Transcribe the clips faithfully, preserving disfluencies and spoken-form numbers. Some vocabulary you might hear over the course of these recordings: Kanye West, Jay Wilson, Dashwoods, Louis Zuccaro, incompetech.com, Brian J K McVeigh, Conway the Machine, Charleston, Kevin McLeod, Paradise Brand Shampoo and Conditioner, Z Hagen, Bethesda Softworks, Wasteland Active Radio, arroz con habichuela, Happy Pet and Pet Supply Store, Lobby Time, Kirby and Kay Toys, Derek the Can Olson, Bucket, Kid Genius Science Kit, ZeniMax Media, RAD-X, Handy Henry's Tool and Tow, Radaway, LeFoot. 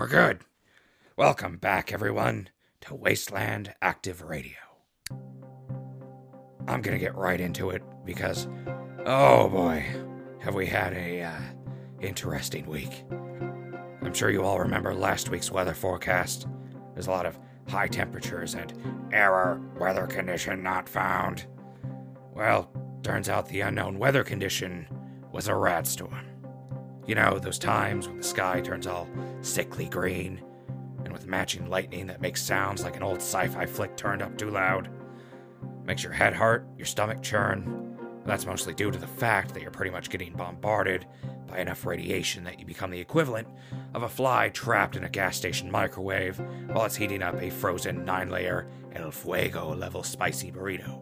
We're good. Welcome back, everyone, to Wasteland Active Radio. I'm going to get right into it because, oh boy, have we had a uh, interesting week. I'm sure you all remember last week's weather forecast. There's a lot of high temperatures and error, weather condition not found. Well, turns out the unknown weather condition was a rad storm. You know, those times when the sky turns all sickly green and with matching lightning that makes sounds like an old sci-fi flick turned up too loud. Makes your head hurt, your stomach churn. That's mostly due to the fact that you're pretty much getting bombarded by enough radiation that you become the equivalent of a fly trapped in a gas station microwave while it's heating up a frozen nine-layer El Fuego level spicy burrito.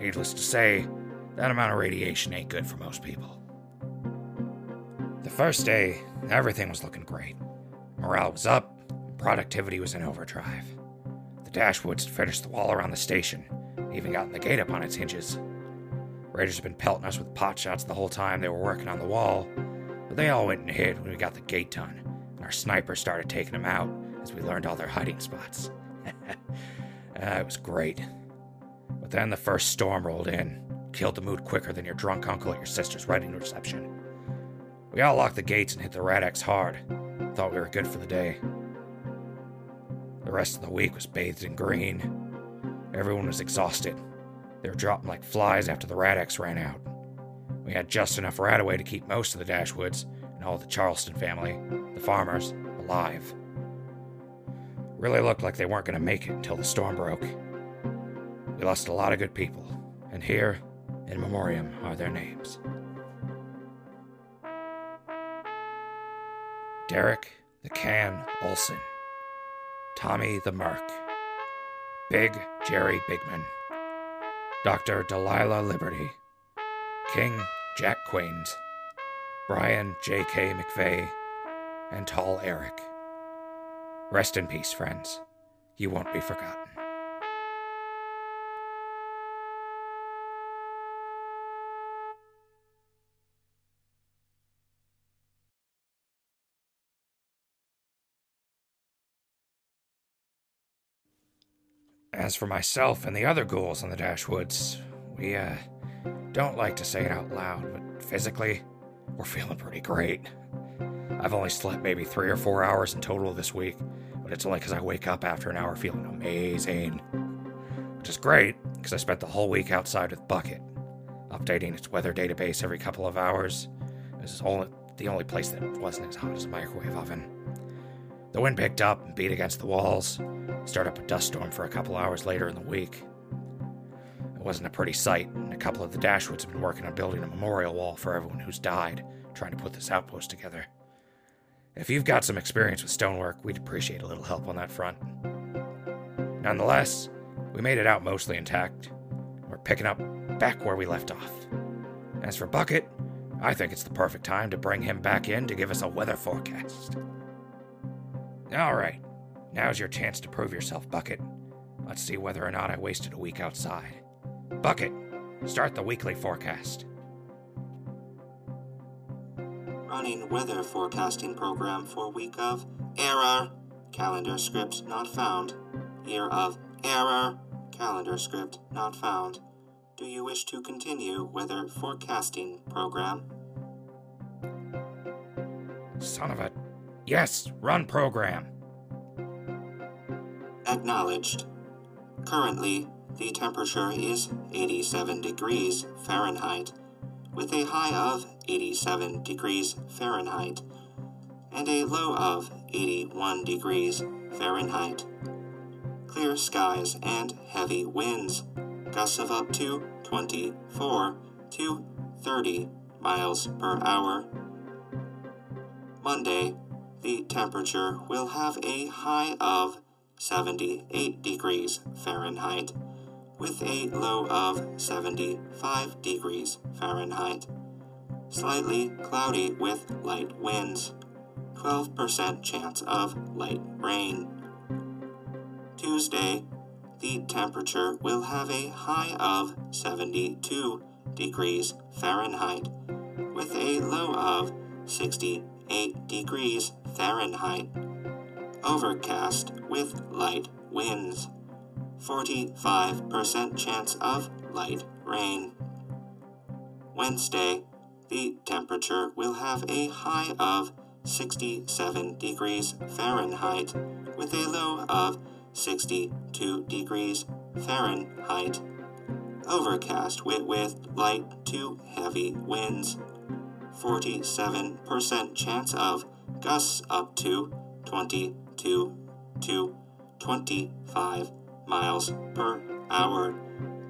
Needless to say, that amount of radiation ain't good for most people. The first day, everything was looking great. Morale was up, and productivity was in overdrive. The Dashwoods finished the wall around the station, even gotten the gate up on its hinges. Raiders had been pelting us with pot shots the whole time they were working on the wall, but they all went and hid when we got the gate done, and our sniper started taking them out as we learned all their hiding spots. uh, it was great. But then the first storm rolled in, killed the mood quicker than your drunk uncle at your sister's wedding reception. We all locked the gates and hit the RAD-X hard, thought we were good for the day. The rest of the week was bathed in green. Everyone was exhausted. They were dropping like flies after the RAD-X ran out. We had just enough Radaway to keep most of the Dashwoods and all the Charleston family, the farmers, alive. Really looked like they weren't going to make it until the storm broke. We lost a lot of good people, and here, in memoriam, are their names. Derek the Can Olson, Tommy the Merc, Big Jerry Bigman, Doctor Delilah Liberty, King Jack Quains, Brian J K McVeigh, and Tall Eric. Rest in peace, friends. You won't be forgotten. As for myself and the other ghouls in the Dashwoods, we, uh, don't like to say it out loud, but physically, we're feeling pretty great. I've only slept maybe three or four hours in total this week, but it's only because I wake up after an hour feeling amazing. Which is great, because I spent the whole week outside with Bucket, updating its weather database every couple of hours. This is only, the only place that wasn't as hot as a microwave oven. The wind picked up and beat against the walls. Start up a dust storm for a couple hours later in the week. It wasn't a pretty sight, and a couple of the Dashwoods have been working on building a memorial wall for everyone who's died, trying to put this outpost together. If you've got some experience with stonework, we'd appreciate a little help on that front. Nonetheless, we made it out mostly intact. We're picking up back where we left off. As for Bucket, I think it's the perfect time to bring him back in to give us a weather forecast. All right. Now's your chance to prove yourself, Bucket. Let's see whether or not I wasted a week outside. Bucket, start the weekly forecast. Running weather forecasting program for week of error. Calendar script not found. Year of error. Calendar script not found. Do you wish to continue weather forecasting program? Son of a... Yes, run program. Acknowledged. Currently, the temperature is eighty-seven degrees Fahrenheit, with a high of eighty-seven degrees Fahrenheit, and a low of eighty-one degrees Fahrenheit. Clear skies and heavy winds, gusts of up to twenty-four to thirty miles per hour. Monday, the temperature will have a high of seventy-eight degrees Fahrenheit, with a low of seventy-five degrees Fahrenheit. Slightly cloudy with light winds. twelve percent chance of light rain. Tuesday, the temperature will have a high of seventy-two degrees Fahrenheit, with a low of sixty-eight degrees Fahrenheit. Overcast with light winds. forty-five percent chance of light rain. Wednesday, the temperature will have a high of sixty-seven degrees Fahrenheit with a low of sixty-two degrees Fahrenheit. Overcast with, with light to heavy winds. forty-seven percent chance of gusts up to twenty-two to twenty-five miles per hour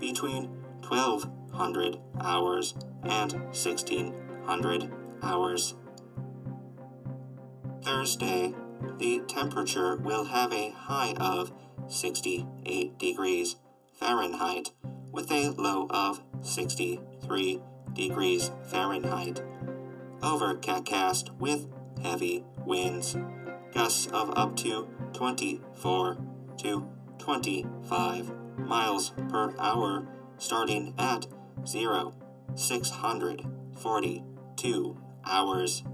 between twelve hundred hours and sixteen hundred hours. Thursday, the temperature will have a high of sixty-eight degrees Fahrenheit with a low of sixty-three degrees Fahrenheit. Overcast with heavy winds. Gusts of up to twenty-four to twenty-five miles per hour starting at zero six forty-two hours.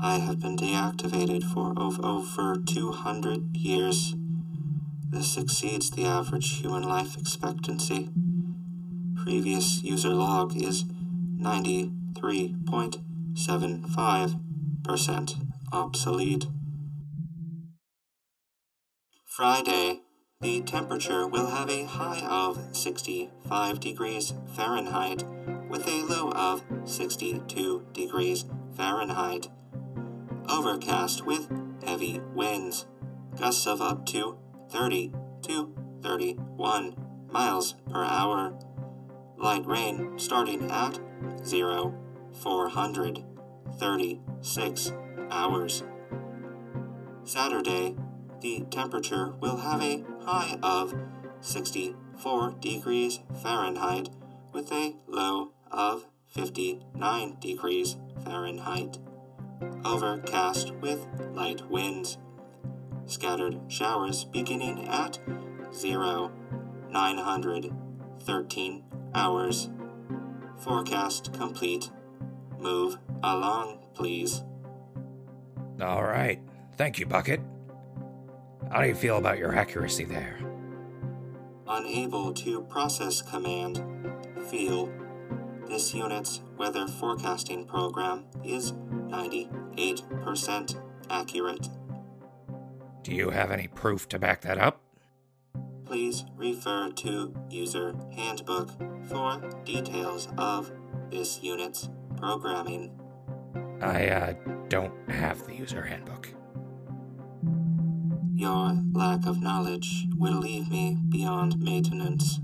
I have been deactivated for over two hundred years. This exceeds the average human life expectancy. Previous user log is ninety-three point seven five percent obsolete. Friday, the temperature will have a high of sixty-five degrees Fahrenheit with a low of sixty-two degrees Fahrenheit. Overcast with heavy winds. Gusts of up to thirty to thirty-one miles per hour. Light rain starting at zero four thirty-six hours. Saturday, the temperature will have a high of sixty-four degrees Fahrenheit with a low of fifty-nine degrees Fahrenheit. Overcast with light winds. Scattered showers beginning at zero nine thirteen hours. Forecast complete. Move along, please. All right. Thank you, Bucket. How do you feel about your accuracy there? Unable to process command. Feel. This unit's weather forecasting program is ninety-eight percent accurate. Do you have any proof to back that up? Please refer to User Handbook for details of this unit's programming. I, uh, don't have the User Handbook. Your lack of knowledge will leave me beyond maintenance.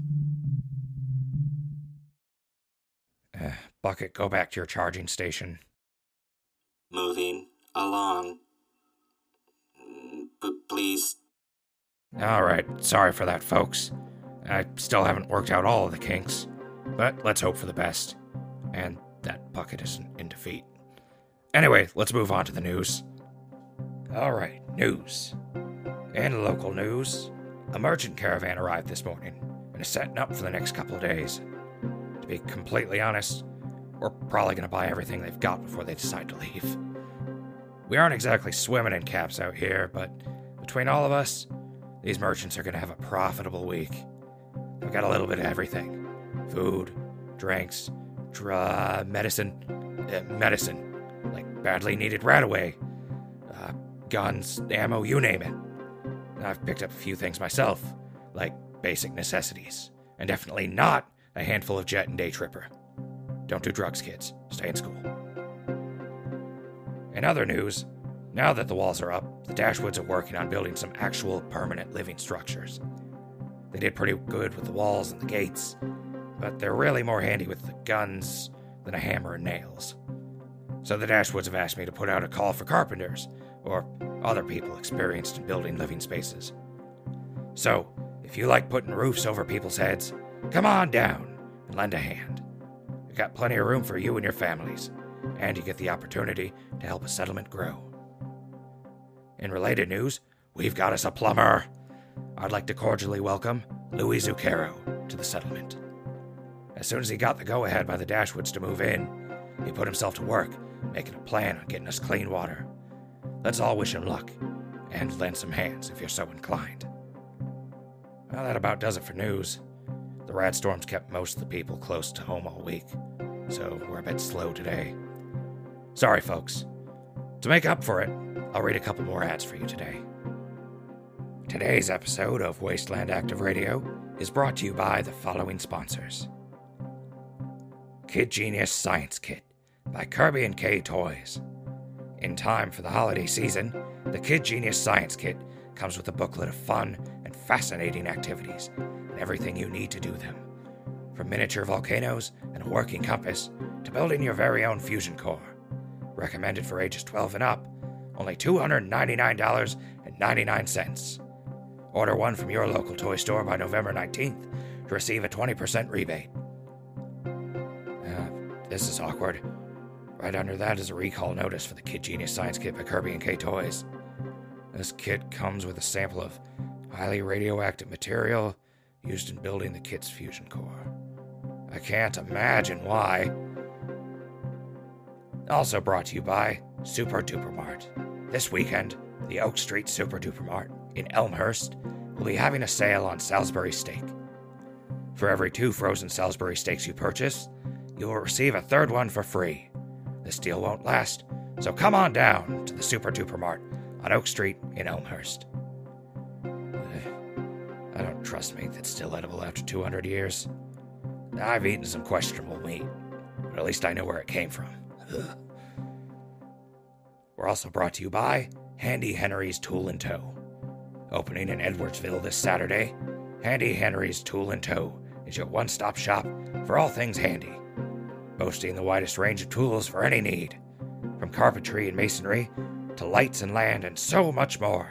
Uh, Bucket, go back to your charging station. Moving along. P- please. All right. Sorry for that, folks. I still haven't worked out all of the kinks, but let's hope for the best. And that Bucket isn't in defeat. Anyway, let's move on to the news. All right, news. In local news, a merchant caravan arrived this morning and is setting up for the next couple of days. To be completely honest, we're probably going to buy everything they've got before they decide to leave. We aren't exactly swimming in caps out here, but between all of us, these merchants are going to have a profitable week. They've got a little bit of everything. Food, drinks, dr- medicine, uh, medicine, like badly needed Radaway, uh, guns, ammo, you name it. I've picked up a few things myself, like basic necessities, and definitely not a handful of Jet and Day Tripper. Don't do drugs, kids. Stay in school. In other news, now that the walls are up, the Dashwoods are working on building some actual permanent living structures. They did pretty good with the walls and the gates, but they're really more handy with the guns than a hammer and nails. So the Dashwoods have asked me to put out a call for carpenters, or other people experienced in building living spaces. So, if you like putting roofs over people's heads, come on down and lend a hand. We've got plenty of room for you and your families, and you get the opportunity to help a settlement grow. In related news, we've got us a plumber. I'd like to cordially welcome Louis Zuccaro to the settlement. As soon as he got the go-ahead by the Dashwoods to move in, he put himself to work, making a plan on getting us clean water. Let's all wish him luck, and lend some hands if you're so inclined. Well, that about does it for news. The rad storms kept most of the people close to home all week, so we're a bit slow today. Sorry, folks. To make up for it, I'll read a couple more ads for you today. Today's episode of Wasteland Active Radio is brought to you by the following sponsors. Kid Genius Science Kit by Kirby and Kay Toys. In time for the holiday season, the Kid Genius Science Kit comes with a booklet of fun and fascinating activities and everything you need to do them. From miniature volcanoes and a working compass to building your very own fusion core. Recommended for ages twelve and up, only two hundred ninety-nine dollars and ninety-nine cents. Order one from your local toy store by November nineteenth to receive a twenty percent rebate. Uh, this is awkward. Right under that is a recall notice for the Kid Genius Science Kit by Kirby and Kay Toys. This kit comes with a sample of highly radioactive material used in building the kit's fusion core. I can't imagine why. Also brought to you by Super Duper Mart. This weekend, the Oak Street Super Duper Mart in Elmhurst will be having a sale on Salisbury steak. For every two frozen Salisbury steaks you purchase, you will receive a third one for free. This deal won't last, so come on down to the Super Duper Mart on Oak Street in Elmhurst. I don't trust meat that's still edible after two hundred years. I've eaten some questionable meat, but at least I know where it came from. Ugh. We're also brought to you by Handy Henry's Tool and Tow. Opening in Edwardsville this Saturday, Handy Henry's Tool and Tow is your one-stop shop for all things handy, boasting the widest range of tools for any need, from carpentry and masonry to lights and land and so much more.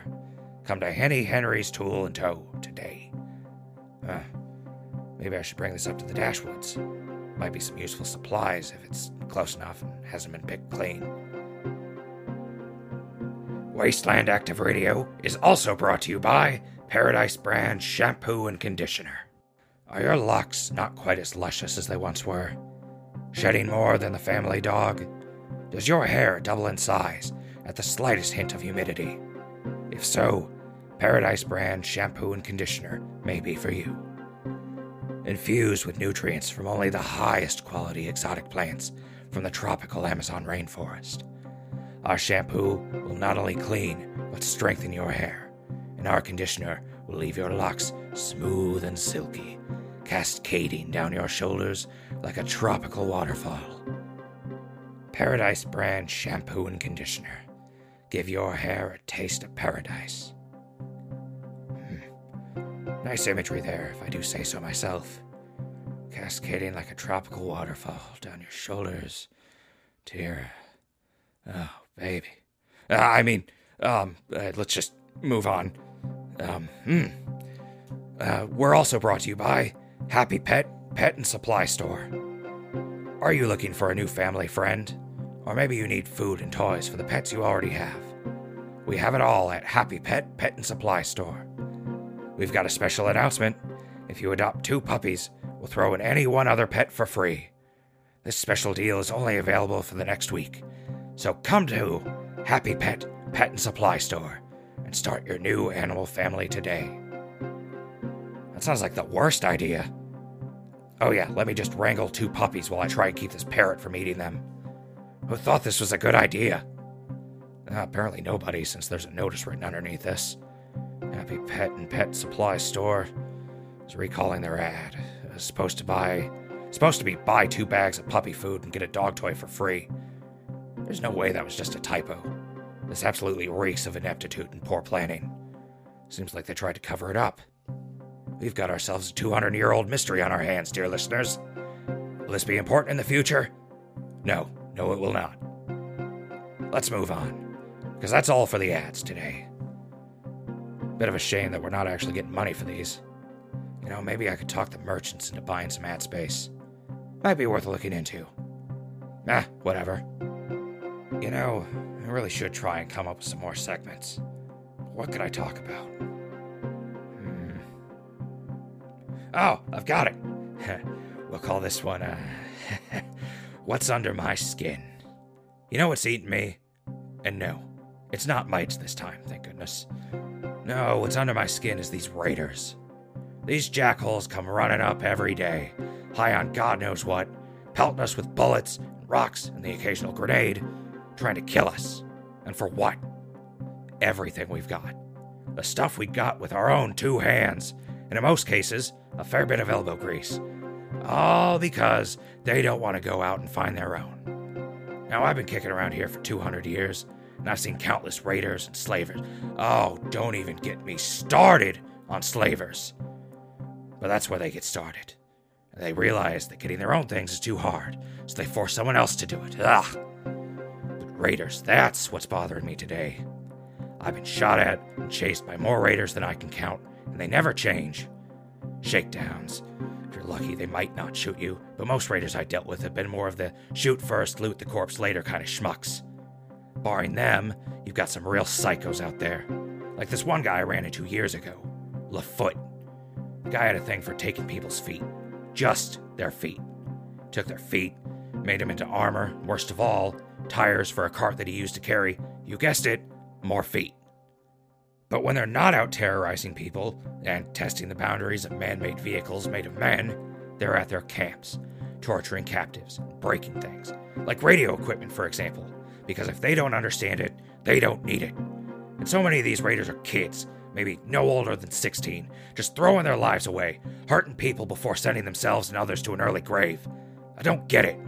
Come to Handy Henry's Tool and Tow today. Uh, maybe I should bring this up to the Dashwoods. Might be some useful supplies if it's close enough and hasn't been picked clean. Wasteland Active Radio is also brought to you by Paradise Brand Shampoo and Conditioner. Are your locks not quite as luscious as they once were? Shedding more than the family dog? Does your hair double in size at the slightest hint of humidity? If so, Paradise Brand Shampoo and Conditioner may be for you. Infused with nutrients from only the highest quality exotic plants from the tropical Amazon rainforest, our shampoo will not only clean, but strengthen your hair, and our conditioner will leave your locks smooth and silky, cascading down your shoulders like a tropical waterfall. Paradise Brand Shampoo and Conditioner. Give your hair a taste of paradise. Hmm. Nice imagery there, if I do say so myself. Cascading like a tropical waterfall down your shoulders to your... Oh, baby. Uh, I mean, um, uh, let's just move on. Um, hmm. Uh, we're also brought to you by Happy Pet, Pet and Supply Store. Are you looking for a new family friend? Or maybe you need food and toys for the pets you already have. We have it all at Happy Pet, Pet and Supply Store. We've got a special announcement. If you adopt two puppies, we'll throw in any one other pet for free. This special deal is only available for the next week. So come to Happy Pet, Pet and Supply Store and start your new animal family today. That sounds like the worst idea. Oh yeah, let me just wrangle two puppies while I try and keep this parrot from eating them. Who thought this was a good idea? Uh, apparently nobody, since there's a notice written underneath this. Happy Pet and Pet Supply Store is recalling their ad. It was supposed to buy, supposed to be buy two bags of puppy food and get a dog toy for free. There's no way that was just a typo. This absolutely reeks of ineptitude and poor planning. Seems like they tried to cover it up. We've got ourselves a two hundred year old mystery on our hands, dear listeners. Will this be important in the future? No. No, it will not. Let's move on, because that's all for the ads today. Bit of a shame that we're not actually getting money for these. You know, maybe I could talk the merchants into buying some ad space. Might be worth looking into. Ah, whatever. You know, I really should try and come up with some more segments. What could I talk about? Hmm. Oh, I've got it. We'll call this one, uh... What's under my skin? You know what's eating me? And no, It's not mites this time, thank goodness. No, what's under my skin is these raiders. These jackholes come running up every day, high on God knows what, pelting us with bullets, rocks, and the occasional grenade, trying to kill us. And for what? Everything we've got. The stuff we got with our own two hands, and in most cases, a fair bit of elbow grease. All because they don't want to go out and find their own. Now, I've been kicking around here for two hundred years, and I've seen countless raiders and slavers. Oh, don't even get me started on slavers. But that's where they get started. And they realize that getting their own things is too hard, so they force someone else to do it. Ugh. But raiders, that's what's bothering me today. I've been shot at and chased by more raiders than I can count, and they never change. Shakedowns. If you're lucky, they might not shoot you, but most raiders I dealt with have been more of the shoot first, loot the corpse later kind of schmucks. Barring them, you've got some real psychos out there. Like this one guy I ran into years ago, LeFoot. The guy had a thing for taking people's feet. Just their feet. Took their feet, made them into armor, worst of all, tires for a cart that he used to carry, you guessed it, more feet. But when they're not out terrorizing people and testing the boundaries of man-made vehicles made of men, they're at their camps, torturing captives, breaking things. Like radio equipment, for example, because if they don't understand it, they don't need it. And so many of these raiders are kids, maybe no older than sixteen, just throwing their lives away, hurting people before sending themselves and others to an early grave. I don't get it.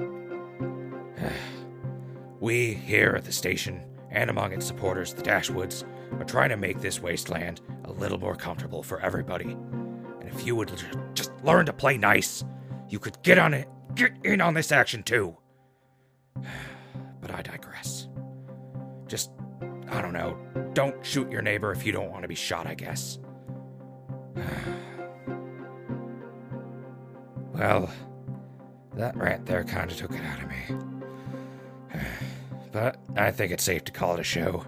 We here at the station, and among its supporters, the Dashwoods, are trying to make this wasteland a little more comfortable for everybody. And if you would just learn to play nice, you could get on it, get in on this action too. But I digress. Just, I don't know, don't shoot your neighbor if you don't want to be shot, I guess. Well, that rant there kind of took it out of me. But I think it's safe to call it a show.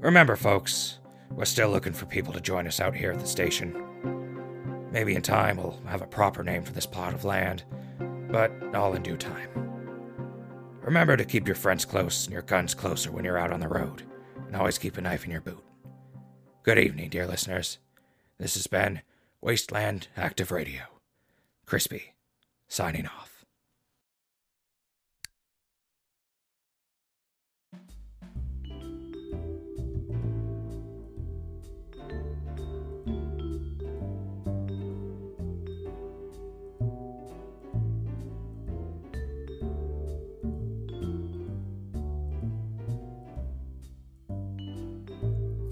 Remember, folks, we're still looking for people to join us out here at the station. Maybe in time we'll have a proper name for this plot of land, but all in due time. Remember to keep your friends close and your guns closer when you're out on the road, and always keep a knife in your boot. Good evening, dear listeners. This has been Wasteland Active Radio. Crispy, signing off.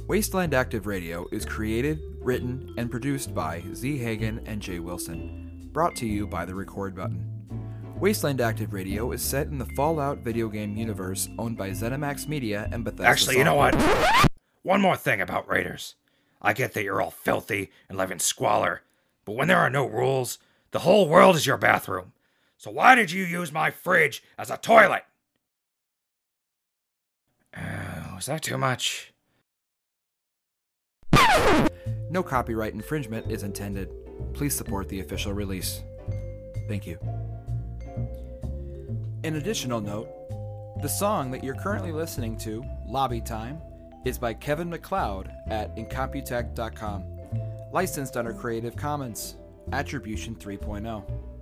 Wasteland Active Radio is created, written, and produced by Z Hagen and Jay Wilson, brought to you by the Record button. Wasteland Active Radio is set in the Fallout video game universe owned by ZeniMax Media and Bethesda Softworks. Actually, you know what? One more thing about raiders. I get that you're all filthy and live in squalor, but when there are no rules, the whole world is your bathroom. So why did you use my fridge as a toilet? Uh, was that too much? No copyright infringement is intended. Please support the official release. Thank you. An additional note, the song that you're currently listening to, Lobby Time, is by Kevin McLeod at incompetech dot com. Licensed under Creative Commons. Attribution three point oh.